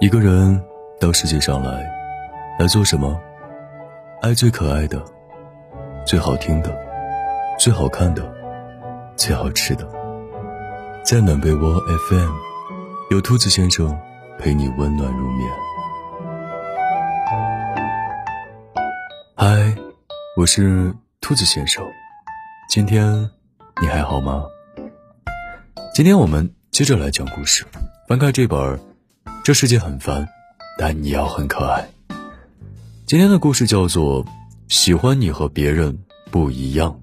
一个人到世界上来做什么？爱最可爱的，最好听的，最好看的，最好吃的。在暖被窝 FM， 有兔子先生陪你温暖入眠。嗨，我是兔子先生，今天你还好吗？今天我们接着来讲故事，翻开这本这世界很烦，但你要很可爱。今天的故事叫做喜欢你和别人不一样。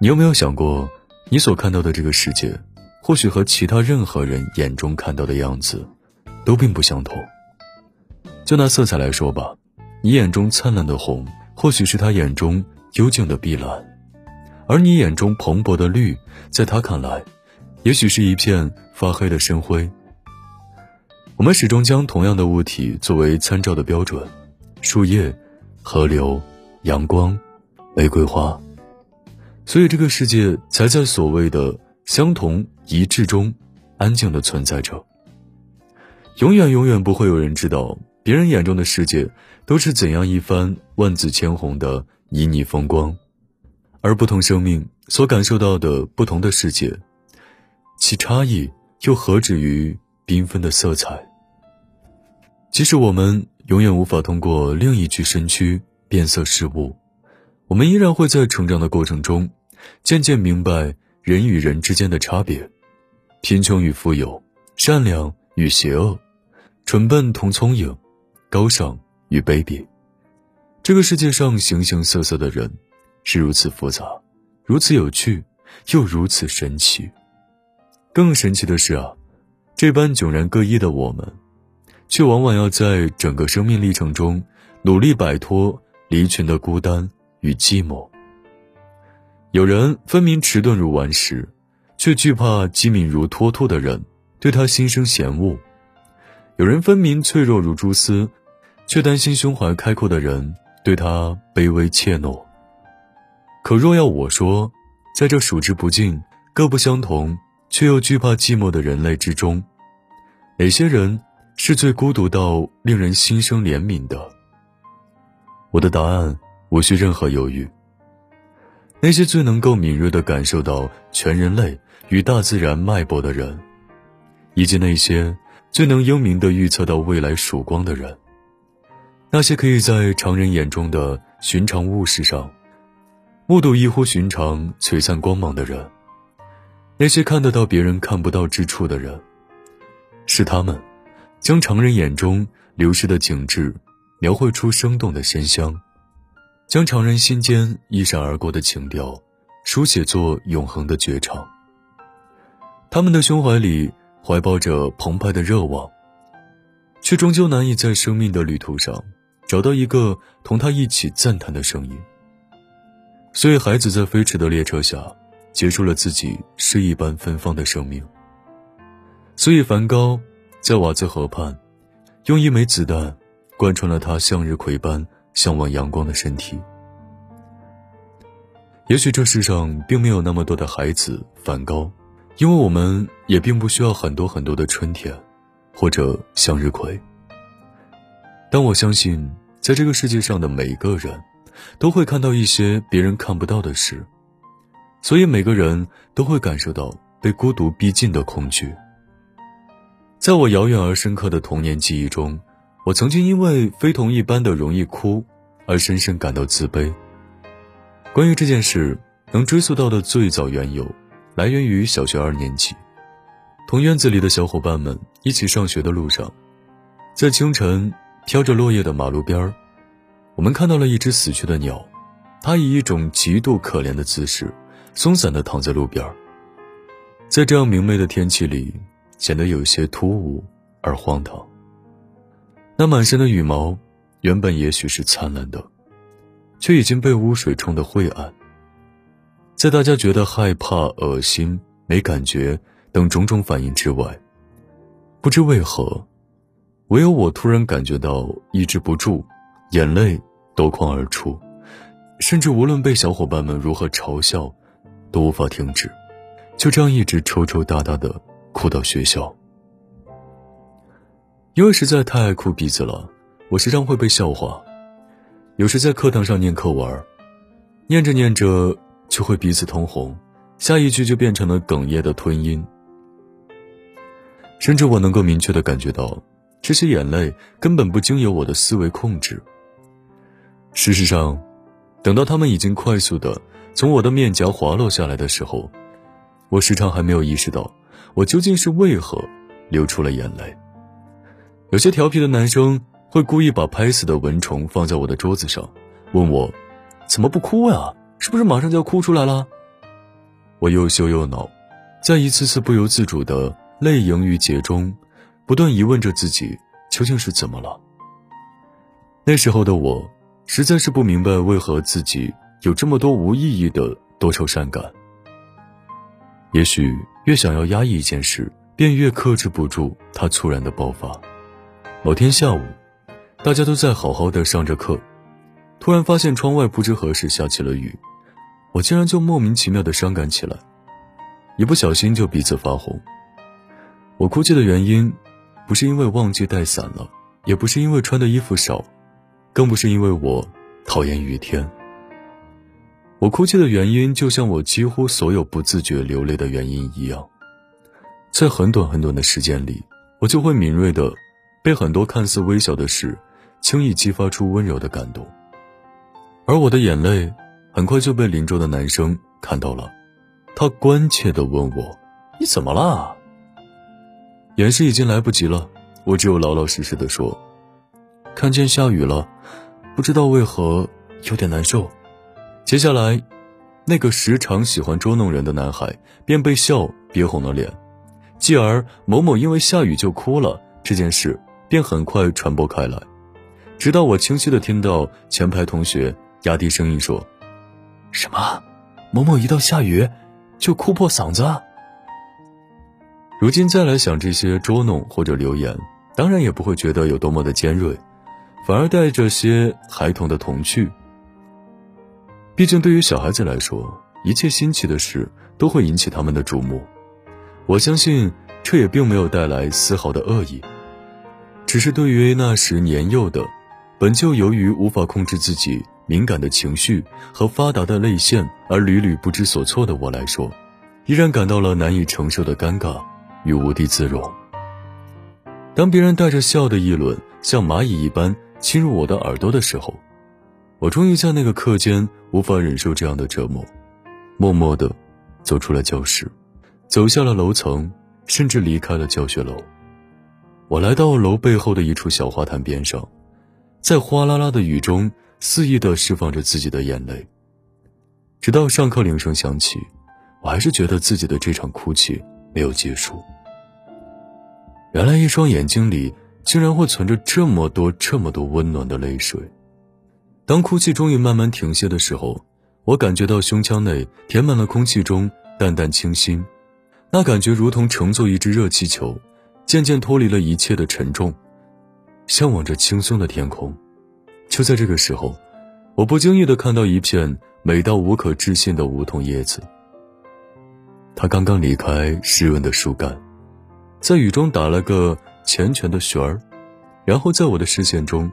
你有没有想过，你所看到的这个世界，或许和其他任何人眼中看到的样子都并不相同。就拿色彩来说吧，你眼中灿烂的红，或许是他眼中幽静的碧蓝，而你眼中蓬勃的绿，在他看来也许是一片发黑的深灰。我们始终将同样的物体作为参照的标准，树叶、河流、阳光、玫瑰花，所以这个世界才在所谓的相同一致中安静地存在着。永远不会有人知道别人眼中的世界都是怎样一番万紫千红的旖旎风光，而不同生命所感受到的不同的世界，其差异又何止于缤纷的色彩。即使我们永远无法通过另一具身躯变色事物，我们依然会在成长的过程中渐渐明白人与人之间的差别，贫穷与富有，善良与邪恶，蠢笨同聪颖，高尚与卑鄙。这个世界上形形色色的人是如此复杂，如此有趣，又如此神奇。更神奇的是啊，这般迥然各异的我们，却往往要在整个生命历程中努力摆脱离群的孤单与寂寞。有人分明迟钝如顽石，却惧怕机敏如脱兔的人，对他心生嫌恶；有人分明脆弱如蛛丝，却担心胸怀开阔的人对他卑微怯懦。可若要我说，在这数之不尽、各不相同却又惧怕寂寞的人类之中，哪些人是最孤独到令人心生怜悯的？我的答案无需任何犹豫，那些最能够敏锐地感受到全人类与大自然脉搏的人，以及那些最能英明地预测到未来曙光的人，那些可以在常人眼中的寻常物事上目睹异乎寻常璀璨光芒的人，那些看得到别人看不到之处的人，是他们将常人眼中流失的景致描绘出生动的鲜香，将常人心间一闪而过的情调书写作永恒的绝唱。他们的胸怀里怀抱着澎湃的热望，却终究难以在生命的旅途上找到一个同他一起赞叹的声音。所以孩子在飞驰的列车下结束了自己诗一般芬芳的生命。所以梵高在瓦兹河畔用一枚子弹贯穿了他向日葵般向往阳光的身体。也许这世上并没有那么多的孩子梵高，因为我们也并不需要很多的春天或者向日葵。但我相信，在这个世界上的每一个人都会看到一些别人看不到的事，所以每个人都会感受到被孤独逼近的恐惧。在我遥远而深刻的童年记忆中，我曾经因为非同一般的容易哭而深深感到自卑。关于这件事能追溯到的最早缘由来源于小学2年级，同院子里的小伙伴们一起上学的路上，在清晨飘着落叶的马路边，我们看到了一只死去的鸟，它以一种极度可怜的姿势松散地躺在路边，在这样明媚的天气里显得有些突兀而荒唐。那满身的羽毛原本也许是灿烂的，却已经被污水冲得晦暗。在大家觉得害怕、恶心、没感觉等种种反应之外，不知为何，唯有我突然感觉到抑制不住，眼泪夺眶而出，甚至无论被小伙伴们如何嘲笑都无法停止，就这样一直抽抽搭搭地哭到学校。因为实在太爱哭鼻子了，我时常会被笑话。有时在课堂上念课文，念着念着就会鼻子通红，下一句就变成了哽咽的吞音。甚至我能够明确地感觉到，这些眼泪根本不经由我的思维控制。事实上，等到它们已经快速地从我的面颊滑落下来的时候，我时常还没有意识到我究竟是为何流出了眼泪。有些调皮的男生会故意把拍死的蚊虫放在我的桌子上，问我怎么不哭呀，是不是马上就要哭出来了。我又羞又恼，在一次次不由自主的泪盈于节中，不断疑问着自己究竟是怎么了。那时候的我实在是不明白为何自己有这么多无意义的多愁善感。也许越想要压抑一件事，便越克制不住它猝然的爆发。某天下午，大家都在好好的上着课，突然发现窗外不知何时下起了雨，我竟然就莫名其妙的伤感起来，一不小心就鼻子发红。我哭泣的原因不是因为忘记带伞了，也不是因为穿的衣服少，更不是因为我讨厌雨天。我哭泣的原因就像我几乎所有不自觉流泪的原因一样，在很短很短的时间里，我就会敏锐地被很多看似微小的事轻易激发出温柔的感动。而我的眼泪很快就被邻桌的男生看到了，他关切地问我，你怎么了？掩饰已经来不及了，我只有老老实实地说，看见下雨了，不知道为何有点难受。接下来，那个时常喜欢捉弄人的男孩便被笑憋红了脸，继而某某因为下雨就哭了这件事便很快传播开来，直到我清晰地听到前排同学压低声音说，什么？某某一到下雨就哭破嗓子？如今再来想这些捉弄或者流言，当然也不会觉得有多么的尖锐，反而带着些孩童的童趣。毕竟对于小孩子来说，一切新奇的事都会引起他们的瞩目。我相信这也并没有带来丝毫的恶意，只是对于那时年幼的本就由于无法控制自己敏感的情绪和发达的泪腺而屡屡不知所措的我来说，依然感到了难以承受的尴尬与无地自容。当别人带着笑的议论像蚂蚁一般侵入我的耳朵的时候，我终于在那个课间无法忍受这样的折磨，默默地走出了教室，走下了楼层，甚至离开了教学楼。我来到楼背后的一处小花坛边上，在哗啦啦的雨中肆意地释放着自己的眼泪。直到上课铃声响起，我还是觉得自己的这场哭泣没有结束。原来一双眼睛里竟然会存着这么多温暖的泪水。当哭泣终于慢慢停歇的时候，我感觉到胸腔内填满了空气中淡淡清新，那感觉如同乘坐一只热气球，渐渐脱离了一切的沉重，向往着轻松的天空。就在这个时候，我不经意地看到一片美到无可置信的梧桐叶子，它刚刚离开湿润的树干，在雨中打了个前拳的旋儿，然后在我的视线中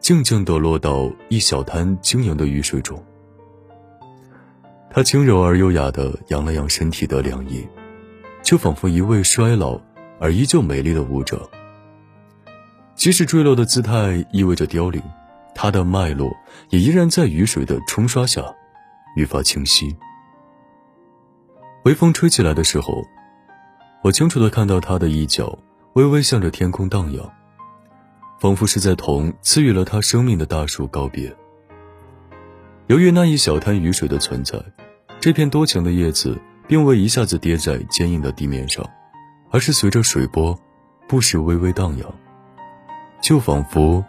静静地落到一小滩晶莹的雨水中。他轻柔而优雅地扬了扬身体的凉意，就仿佛一位衰老而依旧美丽的舞者。即使坠落的姿态意味着凋零，他的脉络也依然在雨水的冲刷下愈发清晰。微风吹起来的时候，我清楚地看到他的一角微微向着天空荡漾，仿佛是在同赐予了他生命的大树告别。由于那一小滩雨水的存在，这片多情的叶子并未一下子跌在坚硬的地面上，而是随着水波不时微微荡漾，就仿佛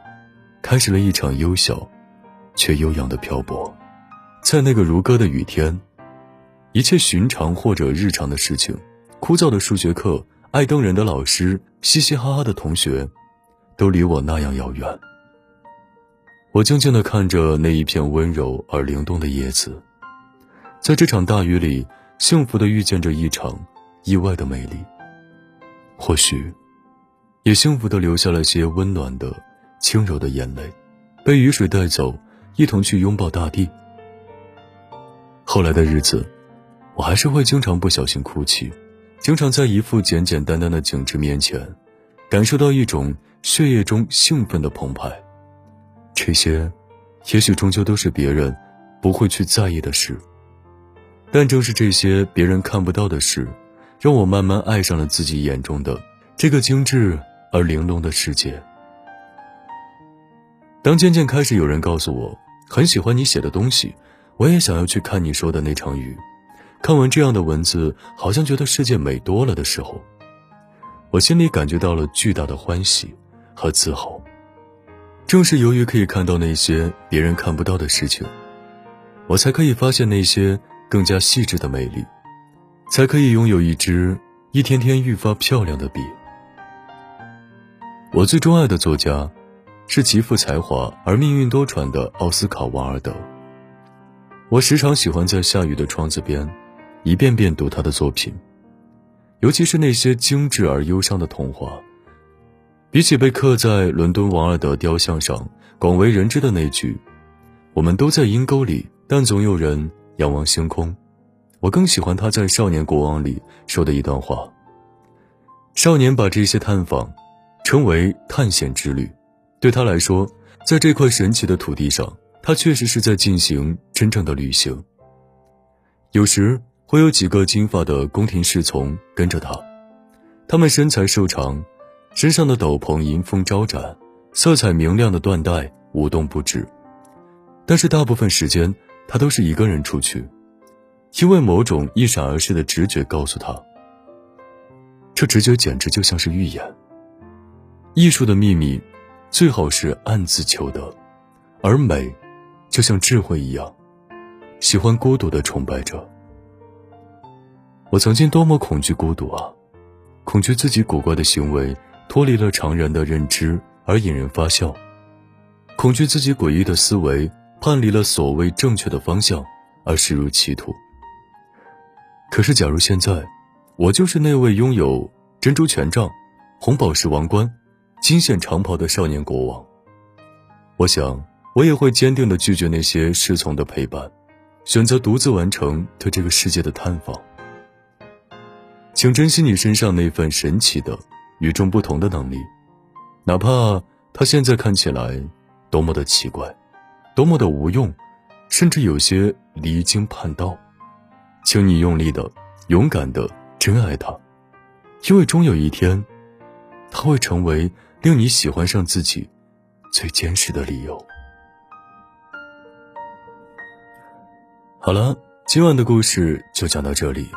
开始了一场悠小却悠扬的漂泊。在那个如歌的雨天，一切寻常或者日常的事情，枯燥的数学课，爱瞪人的老师，嘻嘻哈哈的同学，都离我那样遥远。我静静地看着那一片温柔而灵动的叶子，在这场大雨里幸福地遇见着一场意外的美丽。或许也幸福地留下了些温暖的轻柔的眼泪，被雨水带走，一同去拥抱大地。后来的日子，我还是会经常不小心哭泣，经常在一副简简单单的景致面前感受到一种血液中兴奋的澎湃。这些也许终究都是别人不会去在意的事，但正是这些别人看不到的事，让我慢慢爱上了自己眼中的这个精致而玲珑的世界。当渐渐开始有人告诉我很喜欢你写的东西，我也想要去看你说的那场雨，看完这样的文字好像觉得世界美多了的时候，我心里感觉到了巨大的欢喜和自豪。正是由于可以看到那些别人看不到的事情，我才可以发现那些更加细致的美丽，才可以拥有一支一天天愈发漂亮的笔。我最钟爱的作家是极富才华而命运多舛的奥斯卡·瓦尔德。我时常喜欢在下雨的窗子边一遍遍读他的作品，尤其是那些精致而忧伤的童话。比起被刻在伦敦王尔德雕像上广为人知的那句我们都在阴沟里，但总有人仰望星空，我更喜欢他在《少年国王》里说的一段话。少年把这些探访称为探险之旅，对他来说，在这块神奇的土地上，他确实是在进行真正的旅行。有时会有几个金发的宫廷侍从跟着他，他们身材瘦长，身上的斗篷迎风招展，色彩明亮的缎带舞动不止，但是大部分时间他都是一个人出去，因为某种一闪而逝的直觉告诉他，这直觉简直就像是预言。艺术的秘密最好是暗自求得，而美就像智慧一样，喜欢孤独的崇拜者。我曾经多么恐惧孤独啊，恐惧自己古怪的行为脱离了常人的认知而引人发笑，恐惧自己诡异的思维叛离了所谓正确的方向而驶入歧途。可是假如现在我就是那位拥有珍珠权杖、红宝石王冠、金线长袍的少年国王，我想我也会坚定地拒绝那些侍从的陪伴，选择独自完成对这个世界的探访。请珍惜你身上那份神奇的与众不同的能力，哪怕它现在看起来多么的奇怪，多么的无用，甚至有些离经叛道，请你用力的、勇敢的珍爱它，因为终有一天它会成为令你喜欢上自己最坚实的理由。好了，今晚的故事就讲到这里，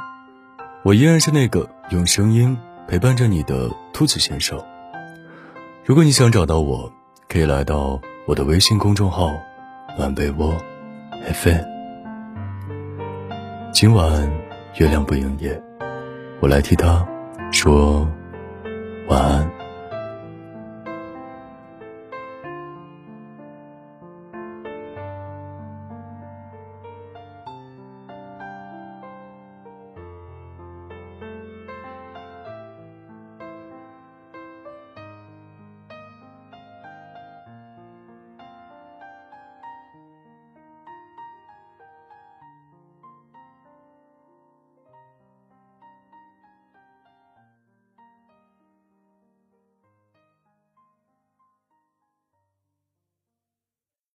我依然是那个用声音陪伴着你的兔子先生。如果你想找到我，可以来到我的微信公众号暖被窝 FM。 今晚月亮不营业，我来替他说